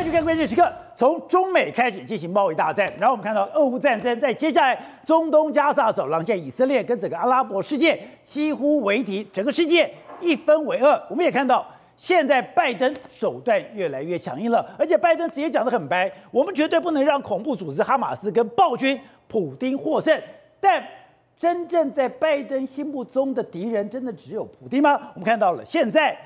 快去看关键时刻，从中美开始进行贸易大战，然后我们看到俄乌战争，在接下来中东加沙走廊，现在以色列跟整个阿拉伯世界几乎为敌，整个世界一分为二。我们也看到。 现在拜登手段越来越强硬了，而且拜登直接讲得很白，我们绝对不能让恐怖组织哈马斯跟暴君普丁获胜。但真正在拜登心目中的敌人，真的只有普丁吗？我们看到了，现在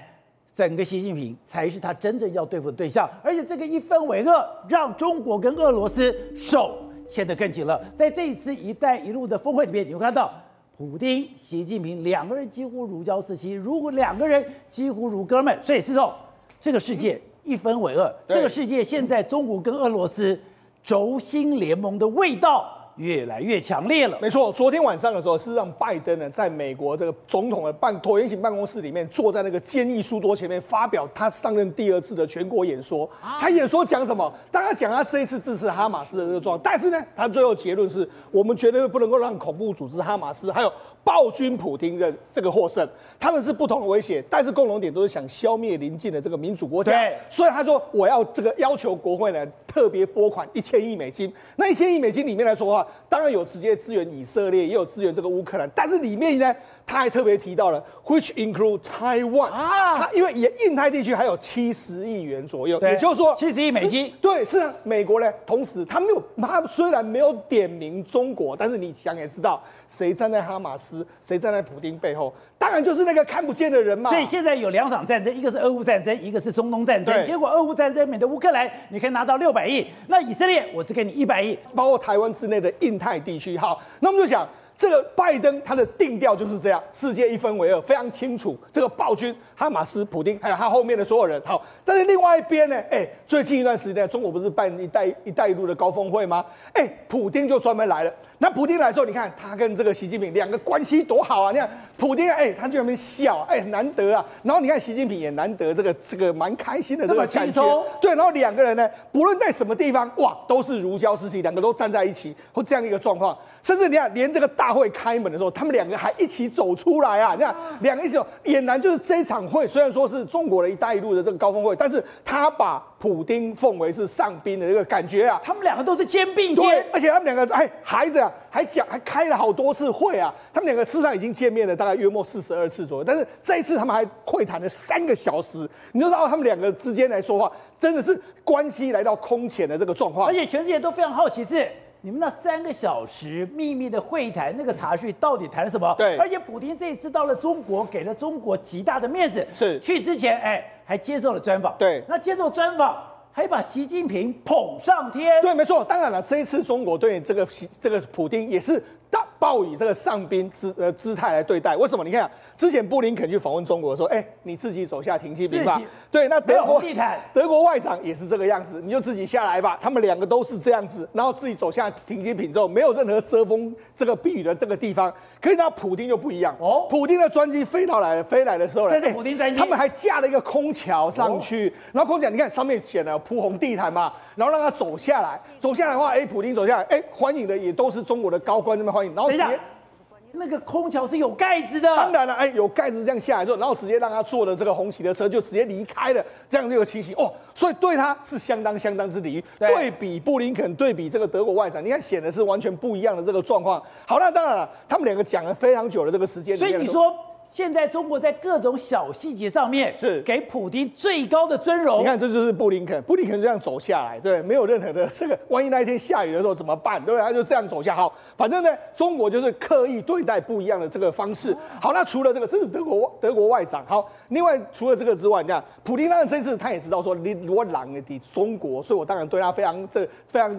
整个习近平才是他真正要对付的对象，而且这个一分为二，让中国跟俄罗斯手牵得更紧了。在这一次“一带一路”的峰会里面，你会看到。 普丁、习近平两个人几乎如胶似漆，如果两个人几乎如哥们，所以是说这个世界一分为二。这个世界现在中国跟俄罗斯轴心联盟的味道越来越强烈了。没错，昨天晚上的时候，事实上拜登呢在美国这个总统的椭圆形办公室里面，坐在那个坚毅书桌前面，发表他上任第二次的全国演说。他演说讲什么？当然讲他这一次支持哈马斯的这个状况，但是呢，他最后结论是我们绝对不能够让恐怖组织哈马斯还有。 暴君普丁的这个获胜，他们是不同的威胁，但是共同点都是想消灭邻近的这个民主国家。所以他说我要这个要求国会呢特别拨款1000亿美金。那1000亿美金里面来说的话，当然有直接支援以色列，也有支援这个乌克兰，但是里面呢他还特别提到了 which include Taiwan 啊，他因为也印太地区还有70亿元左右，也就是说70亿美金。对，是啊，美国呢，同时他没有，他虽然没有点名中国，但是你想也知道谁站在哈马斯。 谁站在普丁背后？当然就是那个看不见的人嘛。所以现在有两场战争，一个是俄乌战争，一个是中东战争。结果俄乌战争，免得乌克兰你可以拿到600亿，那以色列我只给你100亿，包括台湾之内的印太地区。好，那我们就想。 这个拜登他的定调就是这样，世界一分为二，非常清楚。这个暴君哈马斯、普丁，还有他后面的所有人。好，但是另外一边呢，最近一段时间，中国不是办“一带一路”的高峰会吗？普丁就专门来了。那普丁来之后，你看他跟这个习近平两个关系多好啊！你看普丁，他就在那边笑，难得啊。然后你看习近平也难得这个蛮开心的这个感觉。对，然后两个人呢，不论在什么地方，哇，都是如胶似漆，两个都站在一起，或这样一个状况。甚至你看，连这个大会开门的时候，他们两个还一起走出来啊！你看，两个一起走，俨然就是这场会虽然说是中国的一带一路的这个高峰会，但是他把普丁奉为是上宾的这个感觉啊！他们两个都是肩并肩，而且他们两个孩子啊，还开了好多次会啊！他们两个事实上已经见面了，大概约莫42次左右，但是这一次他们还会谈了3个小时，你就知道他们两个之间来说话，真的是关系来到空前的这个状况，而且全世界都非常好奇是。 你们那3个小时秘密的会谈，那个茶叙到底谈什么？对，而且普丁这一次到了中国，给了中国极大的面子。是，去之前，还接受了专访。对，那接受专访。 还把习近平捧上天，对，没错。当然了，这一次中国对这个普丁也是大抱以这个上宾姿态来对待。为什么？你看，之前布林肯去访问中国的时候，你自己走下停机坪吧。对，那德国外长也是这个样子，你就自己下来吧。他们两个都是这样子，然后自己走下停机坪之后，没有任何遮风这个避雨的这个地方。可是到普丁就不一样哦，普丁的专机飞来的时候呢，普丁专机，他们还架了一个空桥上去，然后空桥你看上面写了。 铺红地毯嘛，然后让他走下来。走下来的话，普丁走下来，欢迎的也都是中国的高官这边欢迎。然后直接那个空桥是有盖子的，当然了，有盖子这样下来之后，然后直接让他坐的这个红旗的车就直接离开了，这样这个情形哦，所以对他是相当之礼遇。对比布林肯，对比这个德国外长，你看显得是完全不一样的这个状况。好，那当然了，他们两个讲了非常久的这个时间，所以你说。 现在中国在各种小细节上面是给普丁最高的尊荣。你看，这就是布林肯，布林肯这样走下来，对，没有任何的这个，万一那一天下雨的时候怎么办？对，他就这样走下。好，反正呢，中国就是刻意对待不一样的这个方式。好，那除了这个，这是德国外长。好，另外除了这个之外，你看普丁当然这次他也知道说，你如果狼抵中国，所以我当然对他非常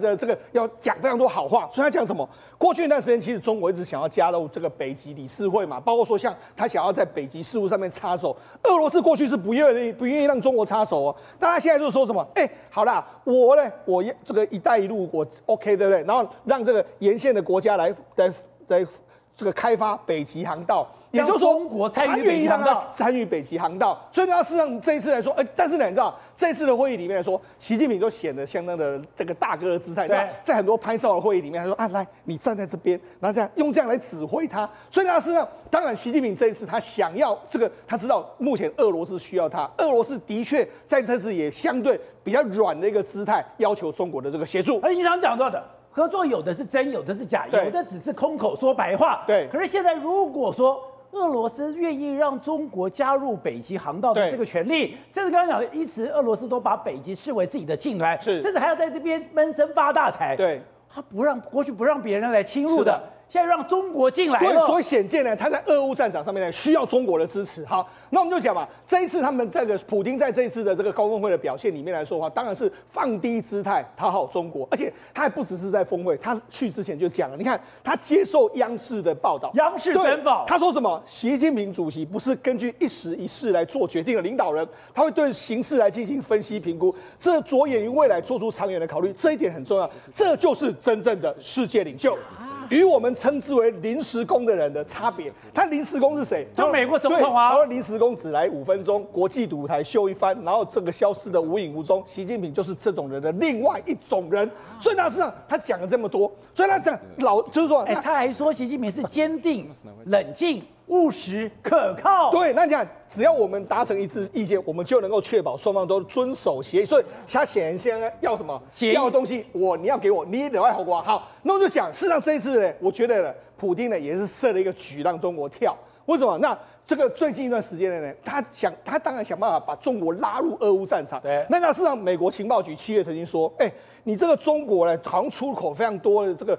的这个要讲非常多好话。所以他讲什么？过去一段时间，其实中国一直想要加入这个北极理事会嘛，包括说像他想要。 要在北极事务上面插手，俄罗斯过去是不愿意让中国插手哦，但他现在就说什么？好啦，我呢，我这个“一带一路”我 OK 对不对？然后让这个沿线的国家来这个开发北极航道，也就是说中国参与北极航道，所以呢，事实上这一次来说，但是呢，你知道这次的会议里面来说，习近平都显得相当的这个大哥的姿态。对，在很多拍照的会议里面，他说啊，来，你站在这边，然后这样用这样来指挥他。所以呢，事实上，当然习近平这一次他想要这个，他知道目前俄罗斯需要他，俄罗斯的确在这次也相对比较软的一个姿态，要求中国的这个协助。你常讲到的。合作有的是真，有的是假，有的只是空口说白话。对。可是现在如果说俄罗斯愿意让中国加入北极航道的这个权利，甚至刚刚讲的，一直俄罗斯都把北极视为自己的近邻，甚至还要在这边闷声发大财。对。他不让过去不让别人来侵入的，现在让中国进来了。对，所以显见呢，他在俄乌战场上面呢需要中国的支持。好，那我们就讲嘛，这一次他们这个普丁在这一次的这个高峰会的表现里面来说的话，当然是放低姿态讨好中国，而且他还不只是在峰会，他去之前就讲了。你看他接受央视的报道，央视专访，他说什么？习近平主席不是根据一时一事来做决定的领导人，他会对形势来进行分析评估，这着眼于未来，做出长远的考虑，这一点很重要。这就是真正的世界领袖。与我们称之为临时工的人的差别，他临时工是谁？就美国总统啊！他说临时工只来5分钟，国际舞台秀一番，然后这个消失的无影无踪。习近平就是这种人的另外一种人，所以他实际上他讲了这么多，所以他讲老就是说，他还说习近平是坚定、冷静、务实、可靠。对，那你看，只要我们达成一致意见，我们就能够确保双方都遵守协议。所以他显然现在要什么？要的东西，你要给我，你也得爱好我。好，那我就讲，事实上这一次呢，我觉得呢，普丁呢也是设了一个局让中国跳。为什么？那这个最近一段时间呢，他当然想办法把中国拉入俄乌战场。对，那事实上，美国情报局7月曾经说，你这个中国呢，好像出口非常多的这个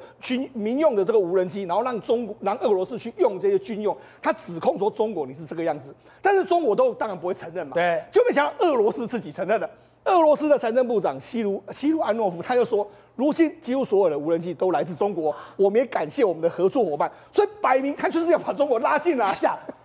民用的这个无人机，然后让俄罗斯去用这些军用，他指控说中国你是这个样子，但是中国都当然不会承认嘛。对，就没想到俄罗斯自己承认了。俄罗斯的财政部长西卢安诺夫他就说，如今几乎所有的无人机都来自中国，我们也感谢我们的合作伙伴。所以摆明他就是要把中国拉进来。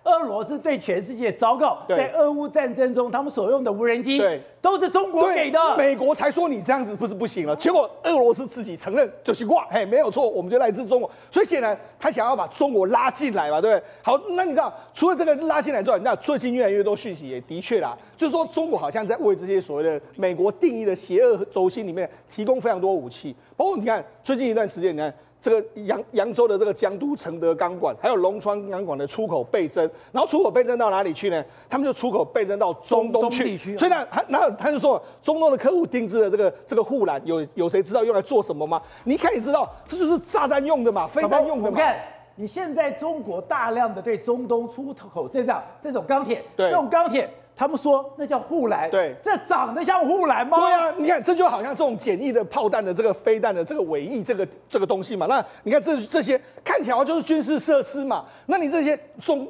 俄罗斯对全世界昭告，在俄乌战争中他们所用的无人机都是中国给的。美国才说你这样子不是不行了，结果俄罗斯自己承认就是哇，没有错，我们就来自中国。所以显然他想要把中国拉进来嘛，对不对？好，那你知道除了这个拉进来之外，那最近越来越多讯息也的确啦，就是说中国好像在为这些所谓的美国定义的邪恶轴心里面提供非常多武器。包括你看，最近一段时间，你看这个扬州的这个江都承德钢管，还有龙川钢管的出口倍增，然后出口倍增到哪里去呢？他们就出口倍增到中东去。所以呢，他就说，中东的客户定制的这个护栏，有谁知道用来做什么吗？你一看，你知道，这就是炸弹用的嘛，飞弹用的嘛。你现在中国大量的对中东出口这种钢铁。他们说那叫护栏，对，这长得像护栏吗？对啊，你看这就好像这种简易的炮弹的这个飞弹的这个尾翼这个东西嘛。那你看这些看起来就是军事设施嘛。那你这些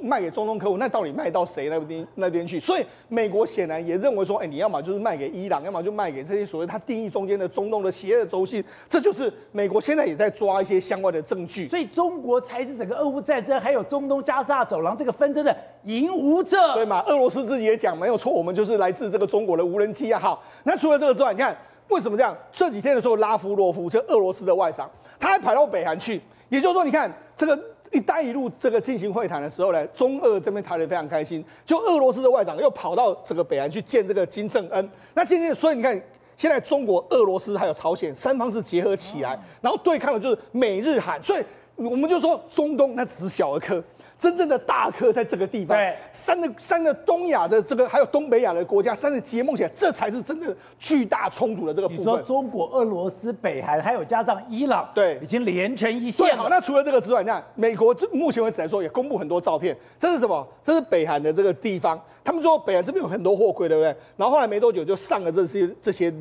卖给中东客户，那到底卖到谁那边去？所以美国显然也认为说，你要么就是卖给伊朗，要么就卖给这些所谓他定义中间的中东的邪恶轴心。这就是美国现在也在抓一些相关的证据。所以中国才是整个俄乌战争还有中东加沙走廊这个纷争的引武者，对嘛？俄罗斯自己也讲。没有错，我们就是来自这个中国的无人机啊！好，那除了这个之外，你看为什么这样？这几天的时候，拉夫罗夫这俄罗斯的外长，他还跑到北韩去，也就是说，你看这个“一带一路”这个进行会谈的时候呢，中俄这边谈得非常开心，就俄罗斯的外长又跑到这个北韩去见这个金正恩。那所以你看。现在中国、俄罗斯还有朝鲜三方是结合起来，然后对抗的就是美日韩，所以我们就说中东那只是小儿科，真正的大科在这个地方。三个东亚的这个还有东北亚的国家，三个结盟起来，这才是真正巨大冲突的这个部分。你说中国、俄罗斯、北韩，还有加上伊朗，对，已经连成一线了。对，好，那除了这个之外，你看美国目前为止来说也公布很多照片，这是什么？这是北韩的这个地方，他们说北韩这边有很多货柜，对不对？然后后来没多久就上了这些。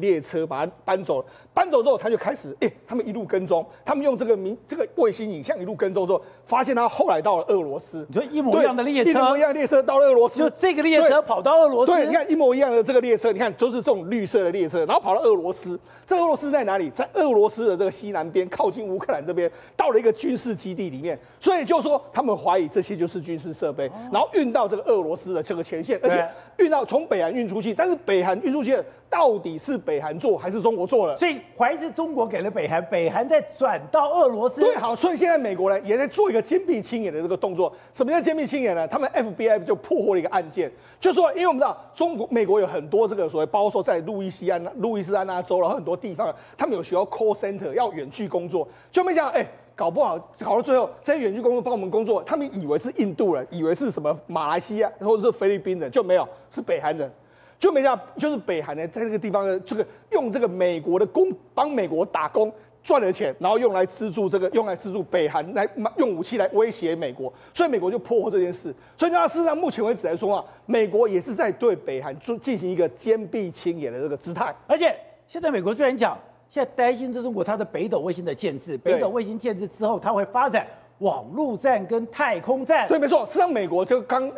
列车把它搬走了，搬走之后他就开始，他们一路跟踪，他们用这个卫星影像一路跟踪之后，发现他后来到了俄罗斯。你说一模一样的列车，一模一样的列车到了俄罗斯，就这个列车跑到俄罗斯。对，你看一模一样的这个列车，你看就是这种绿色的列车，然后跑到俄罗斯。这俄罗斯在哪里？在俄罗斯的这个西南边，靠近乌克兰这边，到了一个军事基地里面。所以就说他们怀疑这些就是军事设备，然后运到这个俄罗斯的这个前线，而且运到从北韩运出去，但是北韩运出去。到底是北韩做还是中国做了？所以怀疑是中国给了北韩，北韩再转到俄罗斯。对，好，所以现在美国呢也在做一个坚壁清野的这个动作。什么叫坚壁清野呢？他们 FBI 就破获了一个案件，就说，因为我们知道美国有很多这个所谓包括在路易斯安那州，然后很多地方他们有学校 call center 要远距工作，就没想到搞不好，搞到最后，这些远距工作帮我们工作，他们以为是印度人，以为是什么马来西亚或者是菲律宾人，就没有是北韩人，就没想到就是北韩人在这个地方呢，这个用这个美国的工帮美国打工赚了钱，然后用来资助这个，用来资助北韩，来用武器来威胁美国，所以美国就破获这件事。所以，那事实上目前为止来说啊，美国也是在对北韩进行一个坚壁清野的这个姿态，而且现在美国虽然讲。现在担心这中国它的北斗卫星的建制，北斗卫星建制之后，它会发展网路战跟太空战。对，没错。事实上，美国就刚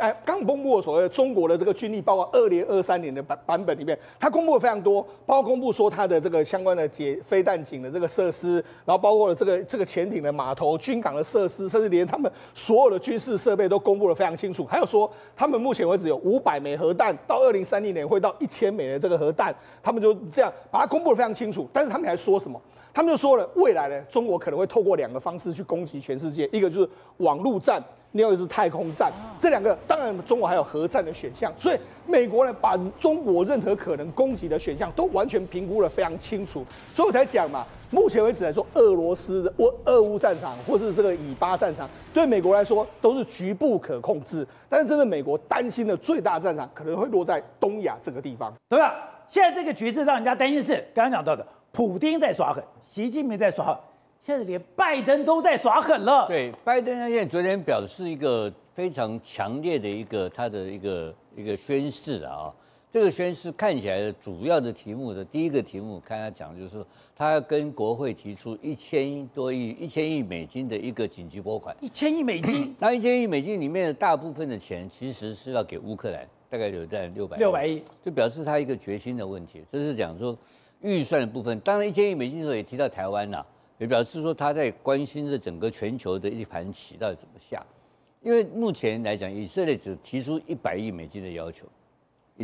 公布所谓中国的这个军力报告，2023年的版本里面，它公布了非常多，包括公布说它的这个相关的解飞弹井的这个设施，然后包括了这个潜艇的码头、军港的设施，甚至连他们所有的军事设备都公布了非常清楚。还有说，他们目前为止有500枚核弹，到2030年会到1000枚的这个核弹，他们就这样把它公布的非常清楚。但是他们还说什么？他们就说了，未来呢，中国可能会透过2个方式去攻击全世界，一个就是网路战，另外一个是太空战。这2个当然，中国还有核战的选项。所以美国呢，把中国任何可能攻击的选项都完全评估得非常清楚。所以我才讲嘛，目前为止来说，俄罗斯的俄乌战场或是这个以巴战场，对美国来说都是局部可控制。但是，真的美国担心的最大战场可能会落在东亚这个地方，对吧？现在这个局势让人家担心是刚刚讲到的。普丁在耍狠，习近平在耍狠，现在连拜登都在耍狠了。对，拜登现在昨天表示一个非常强烈的他的一个宣誓啊，这个宣誓看起来的主要的题目的第一个题目，看他讲就是说他要跟国会提出1000亿美金的一个紧急拨款，1000亿美金，那1000亿美金里面的大部分的钱其实是要给乌克兰，大概有在600亿，就表示他一个决心的问题，这是讲说。预算的部分，当然1000亿美金的时候也提到台湾啦，也表示说他在关心这整个全球的一盘棋到底怎么下。因为目前来讲，以色列只提出100亿美金的要求，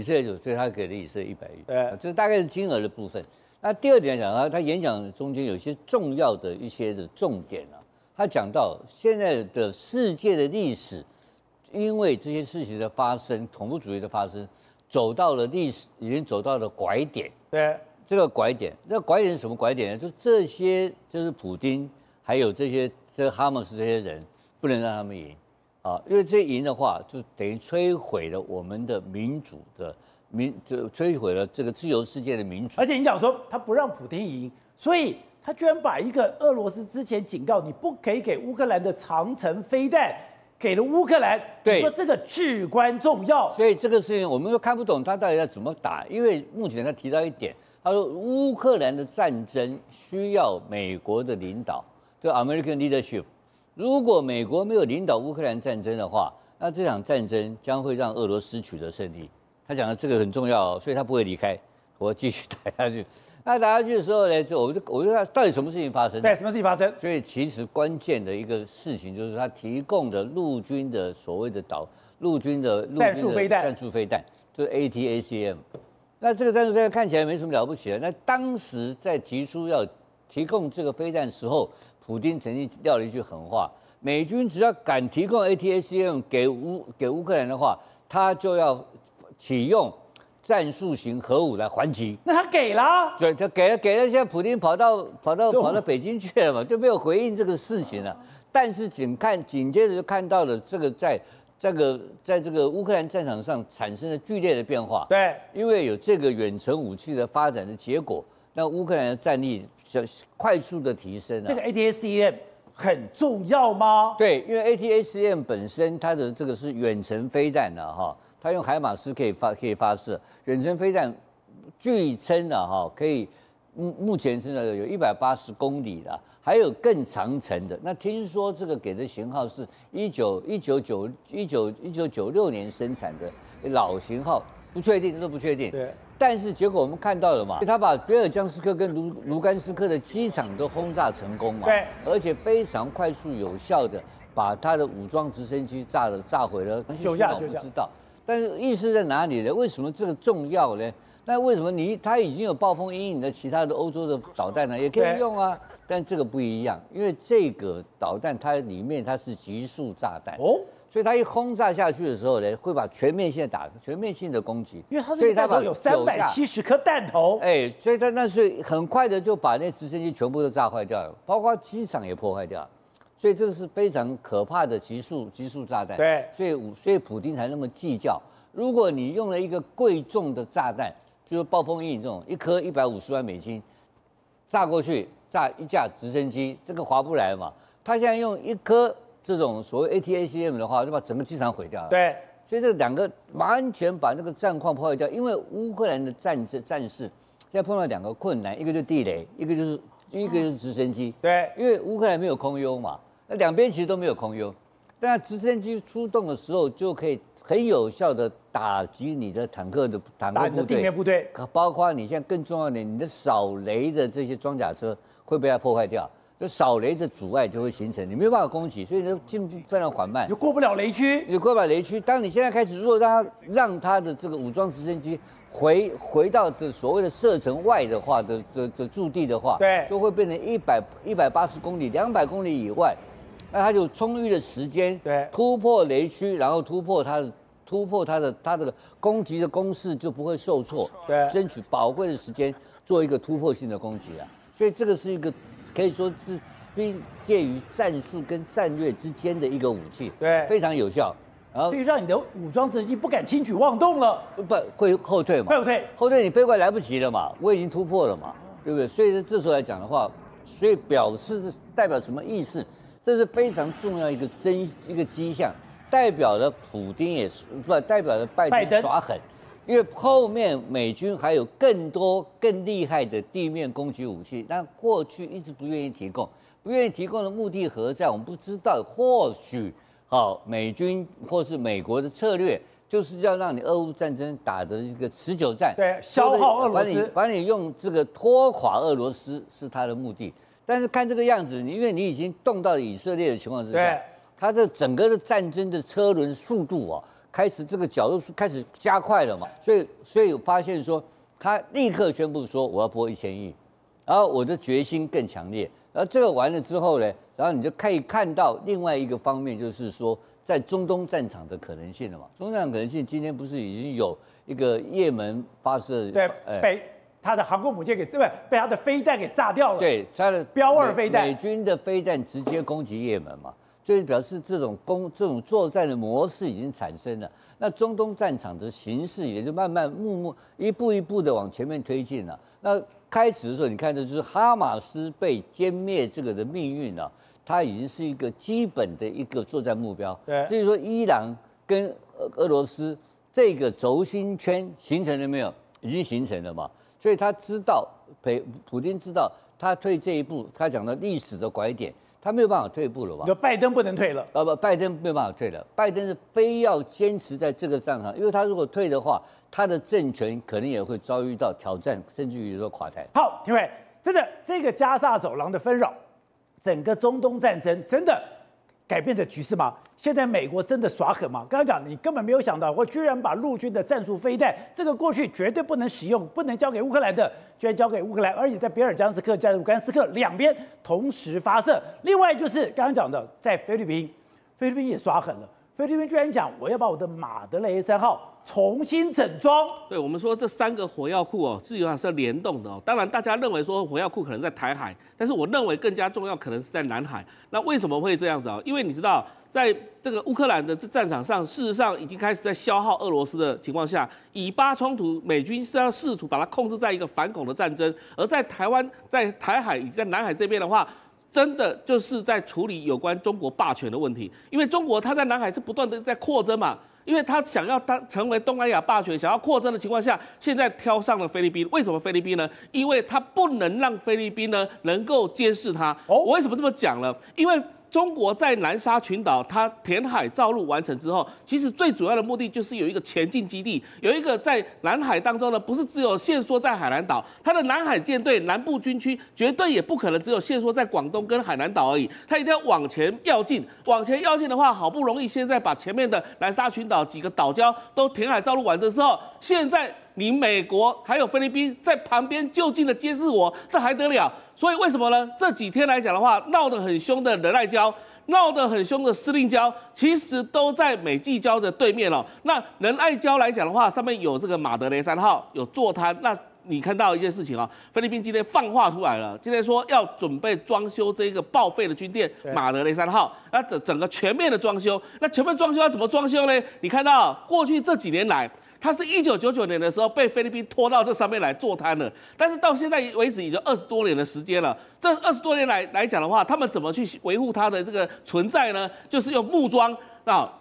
所以他给了以色列100亿，这大概是金额的部分。那第2点来讲，他演讲中间有些重要的一些的重点啊，他讲到现在的世界的历史，因为这些事情的发生，恐怖主义的发生，走到了历史已经走到了拐点。对。这个拐点是什么拐点呢？就这些，就是普丁，还有这哈马斯这些人，不能让他们赢啊！因为这赢的话，就等于摧毁了我们的民主的摧毁了这个自由世界的民主。而且你讲说他不让普丁赢，所以他居然把一个俄罗斯之前警告你不可以给乌克兰的长城飞弹。给了乌克兰，你说这个至关重要。所以这个事情我们都看不懂他到底要怎么打，因为目前他提到一点，他说乌克兰的战争需要美国的领导，就 American leadership。如果美国没有领导乌克兰战争的话，那这场战争将会让俄罗斯取得胜利。他讲的这个很重要，所以他不会离开，我继续打下去。那打下去的时候呢，我就看到底什么事情发生？对，什么事情发生？所以其实关键的一个事情就是他提供的陆军的所谓的战术飞弹，就是 ATACM。那这个战术飞弹看起来没什么了不起的。那当时在提出要提供这个飞弹的时候，普丁曾经撂了一句狠话：美军只要敢提供 ATACM 给乌克兰的话，他就要启用。战术型核武来还击，那他给了，对，他给了，现在普丁跑到北京去了嘛，就没有回应这个事情了。但是紧接着就看到了这个在这个乌克兰战场上产生了剧烈的变化。对，因为有这个远程武器的发展的结果，那乌克兰的战力快速的提升了。这个 ATACM 很重要吗？对，因为 ATACM 本身它的这个是远程飞弹的哈。他用海马斯可以发射远程飞弹，据称啊哈可以，目前现在有180公里了，还有更长程的。那听说这个给的型号是1996年生产的老型号，不确定，这都不确定。对。但是结果我们看到了嘛，他把别尔江斯克跟卢甘斯克的机场都轰炸成功嘛，对，而且非常快速有效的把他的武装直升机炸毁了，不知道。但是意思在哪里呢？为什么这个重要呢？那为什么它已经有暴风阴影的其他的欧洲的导弹呢？也可以用啊，但这个不一样，因为这个导弹它里面它是集束炸弹哦，所以它一轰炸下去的时候呢，会把全面性打，全面性的攻击。因为它这个弹头有370颗弹头，哎，所以它那是很快的就把那直升机全部都炸坏掉了，包括机场也破坏掉了。 所以这个是非常可怕的集束炸弹，对，所以普丁才那么计较。如果你用了一个贵重的炸弹，就是暴风阴影这种，一颗$150万，炸过去炸一架直升机，这个划不来嘛。他现在用一颗这种所谓 ATACM 的话，就把整个机场毁掉了。对，所以这两个完全把那个战况破坏掉。因为乌克兰的战事现在碰到两个困难，一个就是地雷，一个就是直升机。对，因为乌克兰没有空优嘛。 那两边其实都没有空优，但直升机出动的时候就可以很有效的打击你的坦克部队、地面部队，包括你现在更重要的你的扫雷的这些装甲车会被它破坏掉，就扫雷的阻碍就会形成，你没有办法攻击，所以它进步非常缓慢，你过不了雷区，你过不了雷区。当你现在开始，如果让它的这个武装直升机回到这所谓的射程外的话的驻地的话，对，就会变成180公里、200公里以外。 那他就充裕的时间，对，突破雷区，然后突破他的攻击的攻势就不会受挫，对，争取宝贵的时间做一个突破性的攻击啊！所以这个是一个可以说是介于战术跟战略之间的一个武器，对，非常有效。然后所以让你的武装直升机不敢轻举妄动了，不会后退嘛？会后退你飞过来来不及了嘛？我已经突破了嘛，对不对？所以这时候来讲的话，所以表示代表什么意思？ 这是非常重要一个迹象，代表了普丁也是不代表了拜登耍狠，因为后面美军还有更多更厉害的地面攻击武器，但过去一直不愿意提供，不愿意提供的目的何在？我们不知道。或许好，美军或是美国的策略就是要让你俄乌战争打的一个持久战，对，消耗俄罗斯，把你用这个拖垮俄罗斯是他的目的。 但是看这个样子，因为你已经动到了以色列的情况之下，他这整个的战争的车轮速度啊，开始这个角度开始加快了嘛，所以发现说，他立刻宣布说我要拨1000亿，然后我的决心更强烈，然后这个完了之后呢，然后你就可以看到另外一个方面，就是说在中东战场的可能性了嘛，中东战场可能性今天不是已经有一个也门发射对北。 他的航空母舰给对不对？被他的飞弹给炸掉了。对，他的标二飞弹，美军的飞弹直接攻击也门嘛，所以表示这种作战的模式已经产生了。那中东战场的形势也就慢慢一步一步的往前面推进了。那开始的时候，你看这就是哈马斯被歼灭这个的命运了、啊，它已经是一个基本的一个作战目标。对，所以说伊朗跟俄罗斯这个轴心圈形成了没有？已经形成了嘛？ 所以他知道，普丁知道，他退这一步，他讲到历史的拐点，他没有办法退步了吧？拜登不能退了，拜登没有办法退了，拜登是非要坚持在这个战场，因为他如果退的话，他的政权可能也会遭遇到挑战，甚至于说垮台。好，廷尉，真的这个加沙走廊的纷扰，整个中东战争真的改变的局势吗？ 现在美国真的耍狠吗？刚刚讲你根本没有想到，我居然把陆军的战术飞弹，这个过去绝对不能使用、不能交给乌克兰的，居然交给乌克兰，而且在别尔江斯克、在卢甘斯克两边同时发射。另外就是刚刚讲的，在菲律宾，菲律宾也耍狠了，菲律宾居然讲我要把我的马德雷3号。 重新整装。对我们说，这3个火药库哦，自由上是联动的哦。当然，大家认为说火药库可能在台海，但是我认为更加重要可能是在南海。那为什么会这样子啊？因为你知道，在这个乌克兰的这战场上，事实上已经开始在消耗俄罗斯的情况下，以巴冲突，美军是要试图把它控制在一个反恐的战争。而在台海以及在南海这边的话。 真的就是在处理有关中国霸权的问题，因为中国它在南海是不断的在扩张嘛，因为它想要它成为东南亚霸权，想要扩张的情况下，现在挑上了菲律宾。为什么菲律宾呢？因为它不能让菲律宾呢能够监视它。我为什么这么讲呢？因为 中国在南沙群岛，它填海造陆完成之后，其实最主要的目的就是有一个前进基地，有一个在南海当中呢，不是只有限缩在海南岛，它的南海舰队、南部军区绝对也不可能只有限缩在广东跟海南岛而已，它一定要往前要进。往前要进的话，好不容易现在把前面的南沙群岛几个岛礁都填海造陆完成之后，现在你美国还有菲律宾在旁边就近的监视我，这还得了？所以为什么呢？这几天来讲的话，闹得很凶的仁爱礁，闹得很凶的司令礁，其实都在美济礁的对面哦。那仁爱礁来讲的话，上面有这个马德雷三号，有坐滩那。 你看到一件事情啊，菲律宾今天放话出来了，今天说要准备装修这个报废的军舰马德雷三号，那整个全面的装修。那全面装修要怎么装修呢？你看到过去这几年来，它是1999年的时候被菲律宾拖到这上面来坐滩了，但是到现在为止已经20多年的时间了。这20多年来讲的话，他们怎么去维护它的这个存在呢？就是用木桩。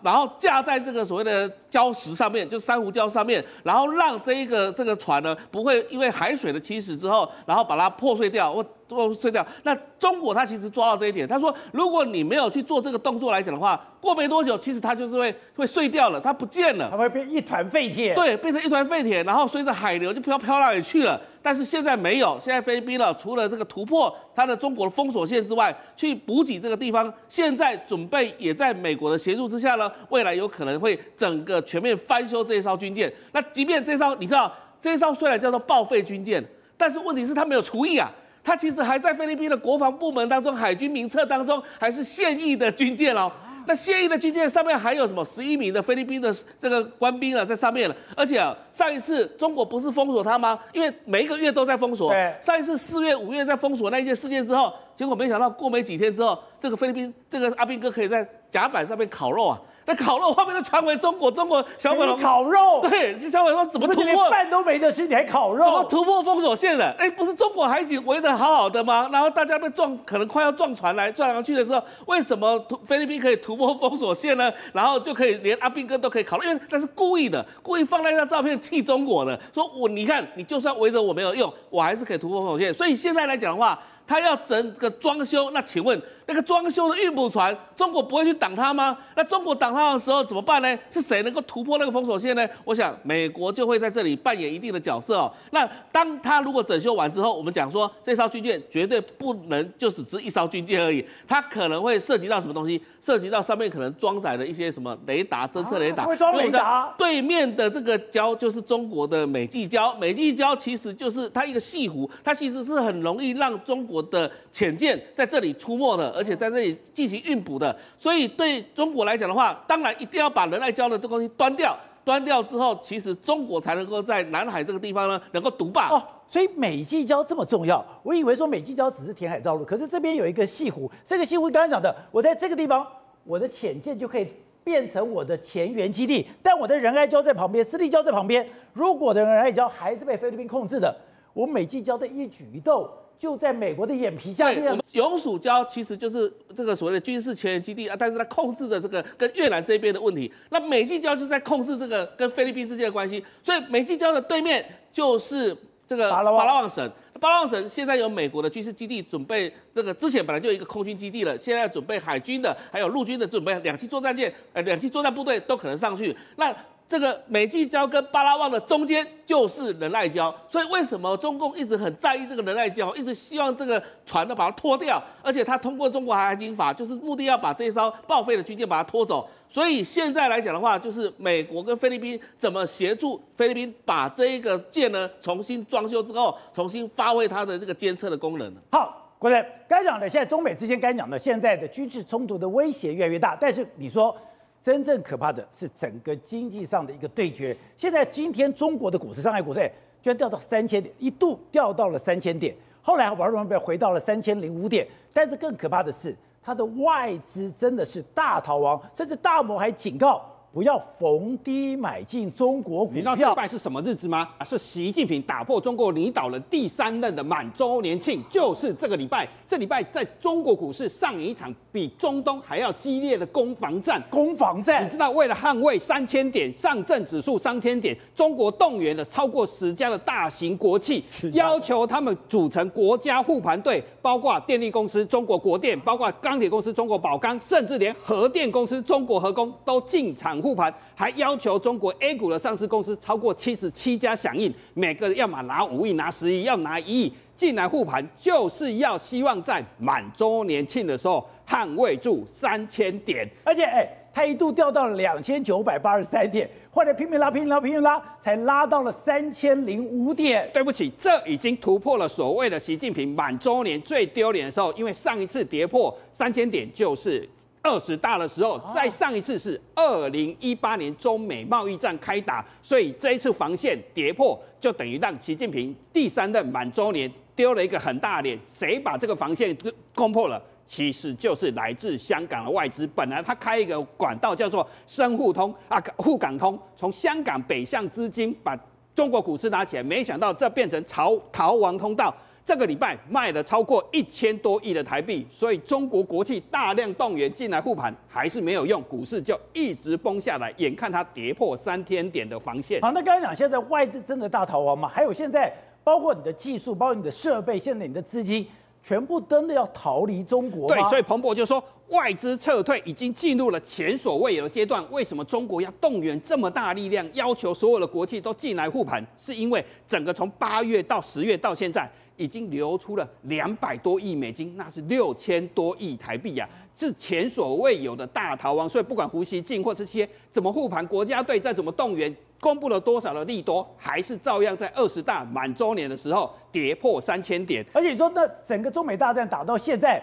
然后架在这个所谓的礁石上面，就珊瑚礁上面，然后让这个船呢不会因为海水的侵蚀之后，然后把它破碎掉或碎掉。那中国它其实抓到这一点，他说如果你没有去做这个动作来讲的话，过没多久其实它就是会碎掉了，它不见了，它会变一团废铁。对，变成一团废铁，然后随着海流就飘哪里去了。但是现在没有，现在菲律宾了，除了这个突破它的中国的封锁线之外，去补给这个地方，现在准备也在美国的协助之下。 之下呢，未来有可能会整个全面翻修这一艘军舰。那即便这艘，你知道，这一艘虽然叫做报废军舰，但是问题是它没有除役啊，它其实还在菲律宾的国防部门当中、海军名册当中，还是现役的军舰哦。 那现役的军舰上面还有什么11名的菲律宾的这个官兵啊，在上面了。而且啊，上一次中国不是封锁它吗？因为每一个月都在封锁。上一次4月、5月在封锁那一件事件之后，结果没想到过没几天之后，这个菲律宾这个阿兵哥可以在甲板上面烤肉啊。那烤肉后面就传回中国，中国小粉红烤肉。对，小粉红怎么突破？饭都没得吃，你还烤肉？怎么突破封锁线的？哎，不是中国海警围得好好的吗？然后大家被撞，可能快要撞船去的时候，为什么菲律宾可以突破？ 封锁线呢，然后就可以连阿兵哥都可以考虑，因为那是故意的，故意放那张照片气中国的，说我你看你就算围着我没有用，我还是可以突破封锁线。所以现在来讲的话，他要整个装修，那请问那个装修的运补船，中国不会去挡他吗？那中国挡他的时候怎么办呢？是谁能够突破那个封锁线呢？我想美国就会在这里扮演一定的角色哦。那当他如果整修完之后，我们讲说这艘军舰绝对不能就只是一艘军舰而已，它可能会涉及到什么东西？涉及到。 上面可能装载了一些什么雷达侦测雷达，会装雷达。对面的这个礁就是中国的美济礁，美济礁其实就是它一个西湖，它其实是很容易让中国的潜舰在这里出没的，而且在这里进行运补的。所以对中国来讲的话，当然一定要把仁爱礁的这东西端掉，端掉之后，其实中国才能够在南海这个地方呢能够独霸。哦 所以美济礁这么重要，我以为说美济礁只是填海造陆，可是这边有一个西湖，这个西湖刚才讲的，我在这个地方，我的潜舰就可以变成我的前缘基地，但我的仁爱礁在旁边，司令礁在旁边，如果我的仁爱礁还是被菲律宾控制的，我美济礁的一举一动。 就在美国的眼皮下面。我们永暑礁其实就是这个所谓的军事前沿基地啊，但是它控制的这个跟越南这边的问题。那美济礁就是在控制这个跟菲律宾之间的关系，所以美济礁的对面就是这个巴拉望省。巴拉望省现在有美国的军事基地准备，这个之前本来就有一个空军基地了，现在准备海军的，还有陆军的，准备2栖作战舰，2栖作战部队都可能上去。那 这个美济礁跟巴拉望的中间就是仁爱礁，所以为什么中共一直很在意这个仁爱礁，一直希望这个船呢把它拖掉，而且他通过中国海警法，就是目的要把这一艘报废的军舰把它拖走。所以现在来讲的话，就是美国跟菲律宾怎么协助菲律宾把这一个舰呢重新装修之后，重新发挥它的这个监测的功能。好，国人刚讲的，现在中美之间刚讲的，现在的军事冲突的威胁越来越大，但是你说。 真正可怕的是整个经济上的一个对决。现在今天中国的股市，上海股市居然掉到3000点，一度掉到了3000点，后来玩完回到了3005点。但是更可怕的是，它的外资真的是大逃亡，甚至大摩还警告不要逢低买进中国股票。你知道这拜是什么日子吗？是习近平打破中国领导人第3任的满周年庆，就是这个礼拜。这礼拜在中国股市上演一场。 比中东还要激烈的攻防战，你知道，为了捍卫3000点，上证指数3000点，中国动员了超过10家的大型国企，要求他们组成国家护盘队，包括电力公司中国国电，包括钢铁公司中国宝钢，甚至连核电公司中国核工都进场护盘，还要求中国 A 股的上市公司超过77家响应，每个要么拿5亿，拿10亿，要拿1亿。 进来护盘，就是要希望在满周年庆的时候捍卫住3000点。而且，它一度掉到了2983点，后来拼命拉，才拉到了3005点。对不起，这已经突破了所谓的习近平满周年最丢脸的时候，因为上一次跌破3000点就是20大的时候，再上一次是2018年中美贸易战开打，所以这一次防线跌破，就等于让习近平第3任满周年丢了一个很大的脸。谁把这个防线攻破了？其实就是来自香港的外资。本来他开一个管道叫做深沪通啊，沪港通，从香港北向资金把中国股市拿起来，没想到这变成逃亡通道。这个礼拜卖了超过1000多亿的台币，所以中国国企大量动员进来护盘，还是没有用，股市就一直崩下来，眼看它跌破3000点的防线。好，那刚才讲现在外资真的大逃亡吗？还有现在包括你的技术，包括你的设备，现在你的资金全部真的要逃离中国吗？对，所以彭博就说外资撤退已经进入了前所未有的阶段。为什么中国要动员这么大力量，要求所有的国企都进来护盘？是因为整个从8月到10月到现在，已经流出了200多亿美金，那是6000多亿台币呀，是前所未有的大逃亡。所以不管胡锡进或这些怎么护盘，国家队再怎么动员，公布了多少的利多，还是照样在20大满周年的时候跌破3000点。而且你说，那整个中美大战打到现在，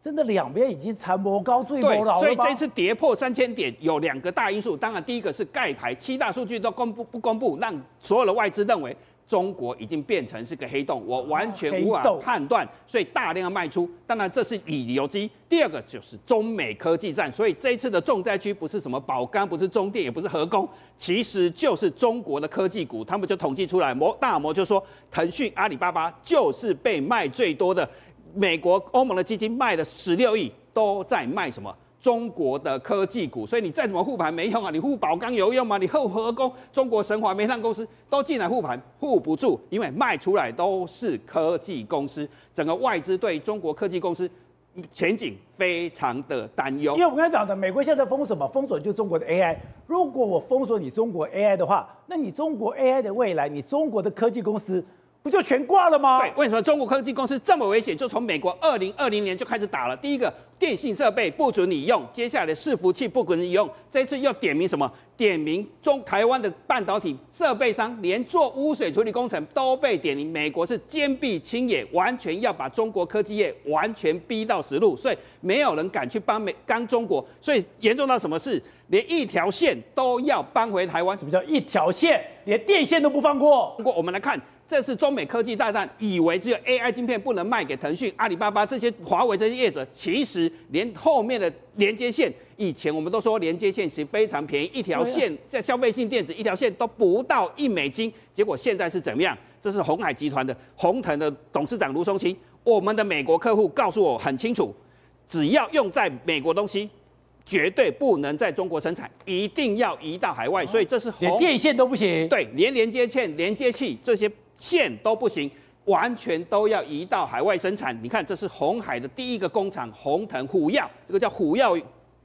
真的两边已经残谋高坠谋老了。所以这次跌破3000点有2个大因素，当然第一个是盖牌，7大数据都不公布，让所有的外资认为中国已经变成是个黑洞，我完全无法判断，所以大量卖出。当然这是以理由之一。第二个就是中美科技战，所以这一次的重灾区不是什么宝钢，不是中电，也不是合工，其实就是中国的科技股。他们就统计出来，大摩就说腾讯、阿里巴巴就是被卖最多的，美国、欧盟的基金卖了16亿，都在卖什么？中国的科技股。所以你再怎么护盘没用啊，你护宝钢有用吗？你护合工、中国神华、煤炭公司都进来护盘，护不住，因为卖出来都是科技公司。整个外资对中国科技公司前景非常的担忧，因为我刚才讲的，美国现在封锁嘛，封锁就是中国的 AI。如果我封锁你中国 AI 的话，那你中国 AI 的未来，你中国的科技公司不就全挂了吗？对，为什么中国科技公司这么危险？就从美国2020年就开始打了。第一个，电信设备不准你用，接下来伺服器不准你用，这次又点名什么？点名台湾的半导体设备商，连做污水处理工程都被点名。美国是坚壁清野，完全要把中国科技业完全逼到死路，所以没有人敢去帮中国。所以严重到什么事？连一条线都要搬回台湾。什么叫一条线？连电线都不放过。不过我们来看，这次中美科技大战，以为只有 AI 晶片不能卖给腾讯、阿里巴巴这些华为这些业者，其实连后面的连接线，以前我们都说连接线其实非常便宜，一条线在消费性电子一条线都不到1美金，结果现在是怎么样？这是鸿海集团的鸿腾的董事长卢松青，我们的美国客户告诉我很清楚，只要用在美国东西，绝对不能在中国生产，一定要移到海外。所以这是连电线都不行，对，连连接器这些线都不行，完全都要移到海外生产。你看，这是鸿海的第一个工厂，鸿腾虎耀，这个叫虎耀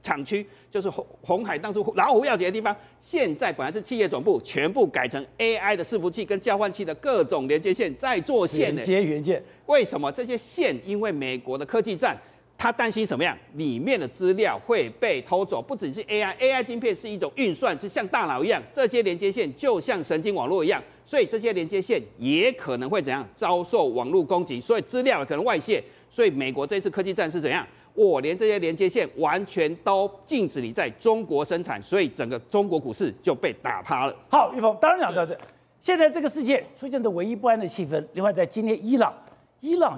厂区，就是鸿海当初老虎耀节的地方。现在本来是企业总部，全部改成 AI 的伺服器跟交换器的各种连接线，在做线的元件。为什么这些线？因为美国的科技战，他担心什么样？里面的资料会被偷走，不只是 AI 晶片是一种运算，是像大脑一样，这些连接线就像神经网络一样，所以这些连接线也可能会怎样遭受网络攻击，所以资料也可能外泄。所以美国这次科技战是怎样？我连这些连接线完全都禁止你在中国生产，所以整个中国股市就被打趴了。好，玉峰，当然讲到这，现在这个世界出现的唯一不安的气氛。另外，在今天伊朗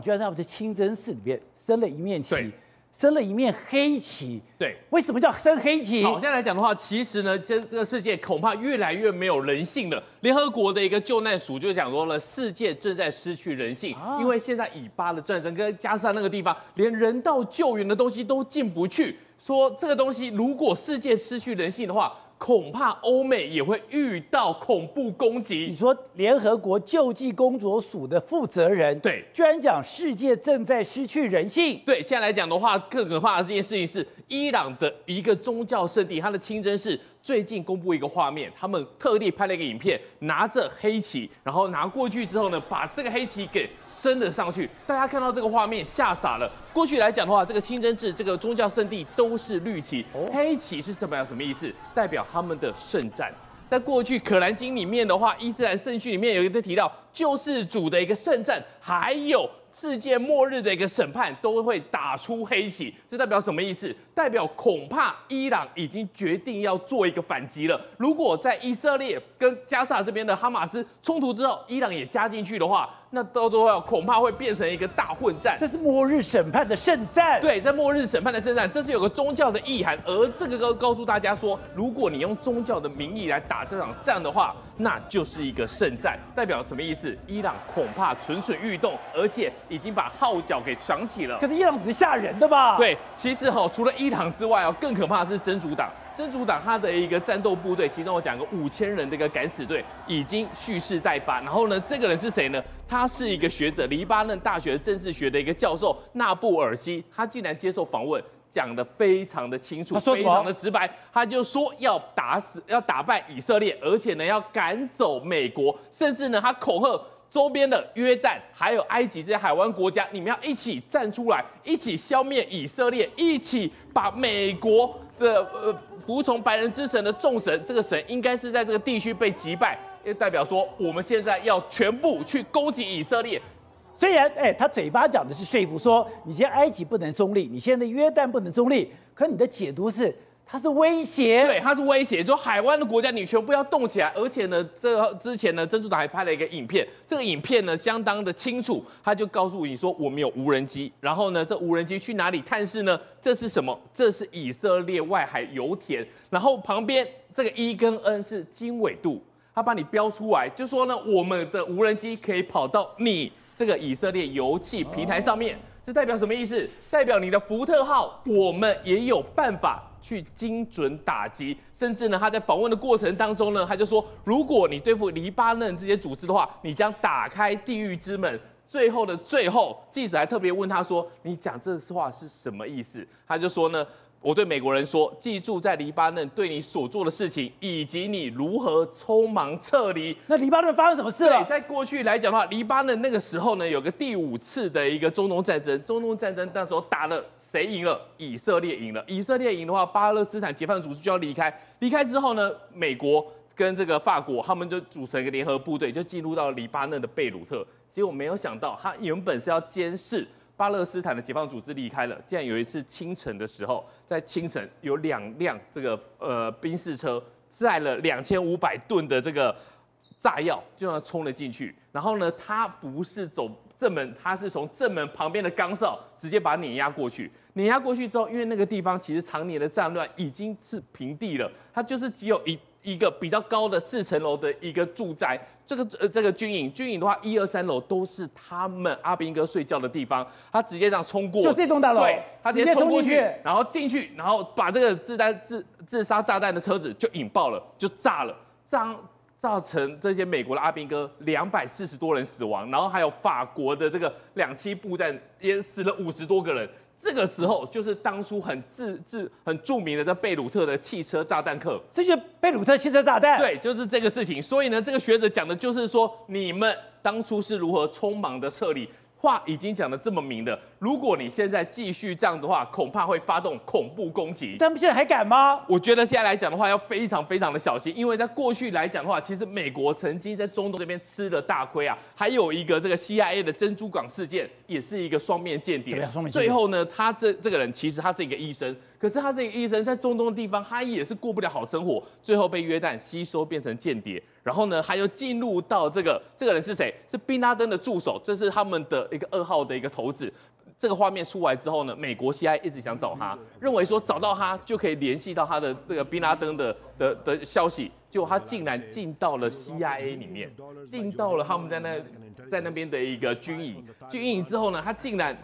居然在我们的清真寺里面升了1面旗，升了1面黑旗。对，为什么叫升黑旗？好，现在来讲的话，其实呢，这个世界恐怕越来越没有人性了。联合国的一个救难署就讲说了，世界正在失去人性，因为现在以巴的战争跟加沙那个地方，连人道救援的东西都进不去。说这个东西，如果世界失去人性的话，恐怕欧美也会遇到恐怖攻击。你说联合国救济工作署的负责人，对，居然讲世界正在失去人性。对，现在来讲的话，更可怕的这件事情是伊朗的一个宗教圣地，它的清真寺最近公布一个画面，他们特地拍了一个影片，拿着黑旗，然后拿过去之后呢，把这个黑旗给升了上去。大家看到这个画面吓傻了。过去来讲的话，这个清真寺这个宗教圣地都是绿旗，黑旗是代表什么意思？代表他们的圣战。 在过去《可兰经》里面的话，伊斯兰圣训里面有一个提到救世主的一个圣战，还有世界末日的一个审判，都会打出黑旗。这代表什么意思？代表恐怕伊朗已经决定要做一个反击了。如果在以色列跟加沙这边的哈马斯冲突之后，伊朗也加进去的话，那到最后恐怕会变成一个大混战。这是末日审判的圣战。对，在末日审判的圣战，这是有个宗教的意涵。而这个告诉大家说，如果你用宗教的名义来打 这场战的话，那就是一个圣战，代表什么意思？伊朗恐怕蠢蠢欲动，而且已经把号角给响起了。可是伊朗只是吓人的吧？对，其实除了伊朗之外更可怕的是真主党。 真主党它的一个战斗部队，其中我讲个5000人的一个敢死队，已经蓄势待发。然后呢，这个人是谁呢？他是一个学者，黎巴嫩大学政治学的一个教授纳布尔西，他竟然接受访问，讲得非常的清楚，非常的直白。他就说要打败以色列，而且呢要赶走美国，甚至呢他恐吓 周边的约旦还有埃及这些海湾国家，你们要一起站出来，一起消灭以色列，一起把美国的服从白人之神的众神，这个神应该是在这个地区被击败，也代表说我们现在要全部去攻击以色列。 虽然他嘴巴讲的是说服说，你现在埃及不能中立，你现在约旦不能中立，可你的解读是他是威胁，对，他是威胁，说海湾的国家你全部要动起来。而且呢，之前呢，真主党还拍了一个影片，这个影片呢相当的清楚，他就告诉你说我们有无人机，然后呢，这无人机去哪里探视呢？这是什么？这是以色列外海油田，然后旁边这个1跟 N 是经纬度，他把你标出来，就说呢，我们的无人机可以跑到你 这个以色列油气平台上面，这代表什么意思？代表你的福特号，我们也有办法去精准打击。甚至呢，他在访问的过程当中呢，他就说，如果你对付黎巴嫩这些组织的话，你将打开地狱之门。最后的最后，记者还特别问他说：“你讲这话是什么意思？”他就说呢， 我对美国人说，记住在黎巴嫩对你所做的事情，以及你如何匆忙撤离。那黎巴嫩发生什么事了？在过去来讲的话，黎巴嫩那个时候呢，有个第5次的一个中东战争。中东战争那时候打了，谁赢了？以色列赢了。以色列赢的话，巴勒斯坦解放组织就要离开。离开之后呢，美国跟这个法国他们就组成一个联合部队，就进入到黎巴嫩的贝鲁特。结果没有想到，他原本是要监视 巴勒斯坦的解放组织离开了，竟然有一次清晨的时候，在清晨有2辆这个宾士车载了2500吨的这个炸药，就这样冲了进去。然后呢，他不是走正门，他是从正门旁边的岗哨直接把碾压过去。碾压过去之后，因为那个地方其实常年的战乱已经是平地了，它就是只有一个比较高的4层楼的一个住宅，这个军营的话，1、2、3楼都是他们阿兵哥睡觉的地方。他直接这样冲过，就这栋大楼，对，他直接冲过去，然后进去，然后把这个自杀炸弹的车子就引爆了，就炸了，造成这些美国的阿兵哥240多人死亡，然后还有法国的这个2栖步战也死了50多个人。 这个时候就是当初很著名的在贝鲁特的汽车炸弹客，这就是贝鲁特汽车炸弹，对，就是这个事情。所以呢，这个学者讲的就是说，你们当初是如何匆忙的撤离，话已经讲得这么明的。如果你现在继续这样的话，恐怕会发动恐怖攻击。他们现在还敢吗？我觉得现在来讲的话，要非常非常的小心，因为在过去来讲的话，其实美国曾经在中东这边吃了大亏啊。还有一个这个 CIA 的珍珠港事件， 也是一个双面间谍。最后呢，他这个人其实他是一个医生，可是他是一个医生，在中东的地方，他也是过不了好生活。最后被约旦吸收变成间谍，然后呢，他又进入到这个人是谁？是宾拉登的助手，这是他们的一个2号的一个头子。这个画面出来之后呢，美国 CIA 一直想找他，认为说找到他就可以联系到他的这个宾拉登的消息。 就他竟然进到了 CIA 里面，进到了他们在那边的一个军营，军营之后呢，他竟然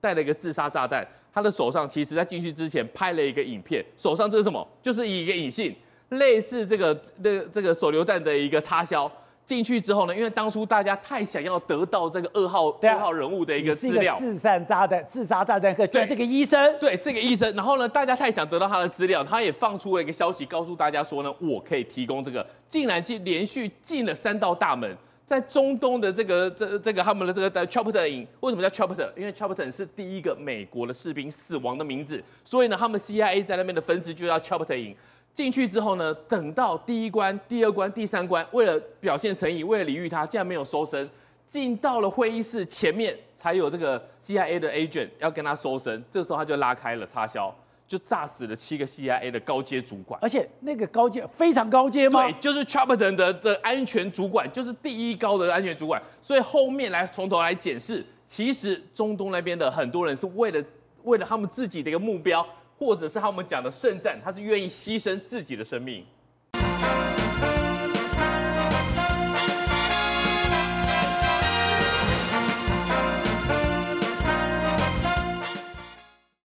带了一个自杀炸弹，他的手上其实在进去之前拍了一个影片，手上这是什么？就是一个引信，类似这个手榴弹的一个插销。进去之后呢，因为当初大家太想要得到这个二号人物的一个资料，自杀炸弹客就是个医生，对，是个医生。然后呢，大家太想得到他的资料，他也放出了一个消息，告诉大家说呢，我可以提供这个。竟然连续进了3道大门，在中东的这个他们的这个 Chapman 营，为什么叫 Chapman？ 因为 Chapman 是第一个美国的士兵死亡的名字，所以呢，他们 CIA 在那边的分支就叫 Chapman 营。 进去之后呢，等到第1关、2关、3关，为了表现诚意，为了礼遇他，竟然没有收身。进到了会议室前面，才有这个 CIA 的 agent 要跟他收身。这时候他就拉开了插销，就炸死了7个 CIA 的高阶主管。而且那个高阶非常高阶吗？对，就是 Chapman 的安全主管，就是第1高的安全主管。所以后面从头来检视，其实中东那边的很多人是为了他们自己的一个目标。 或者是他们讲的圣战，他是愿意牺牲自己的生命。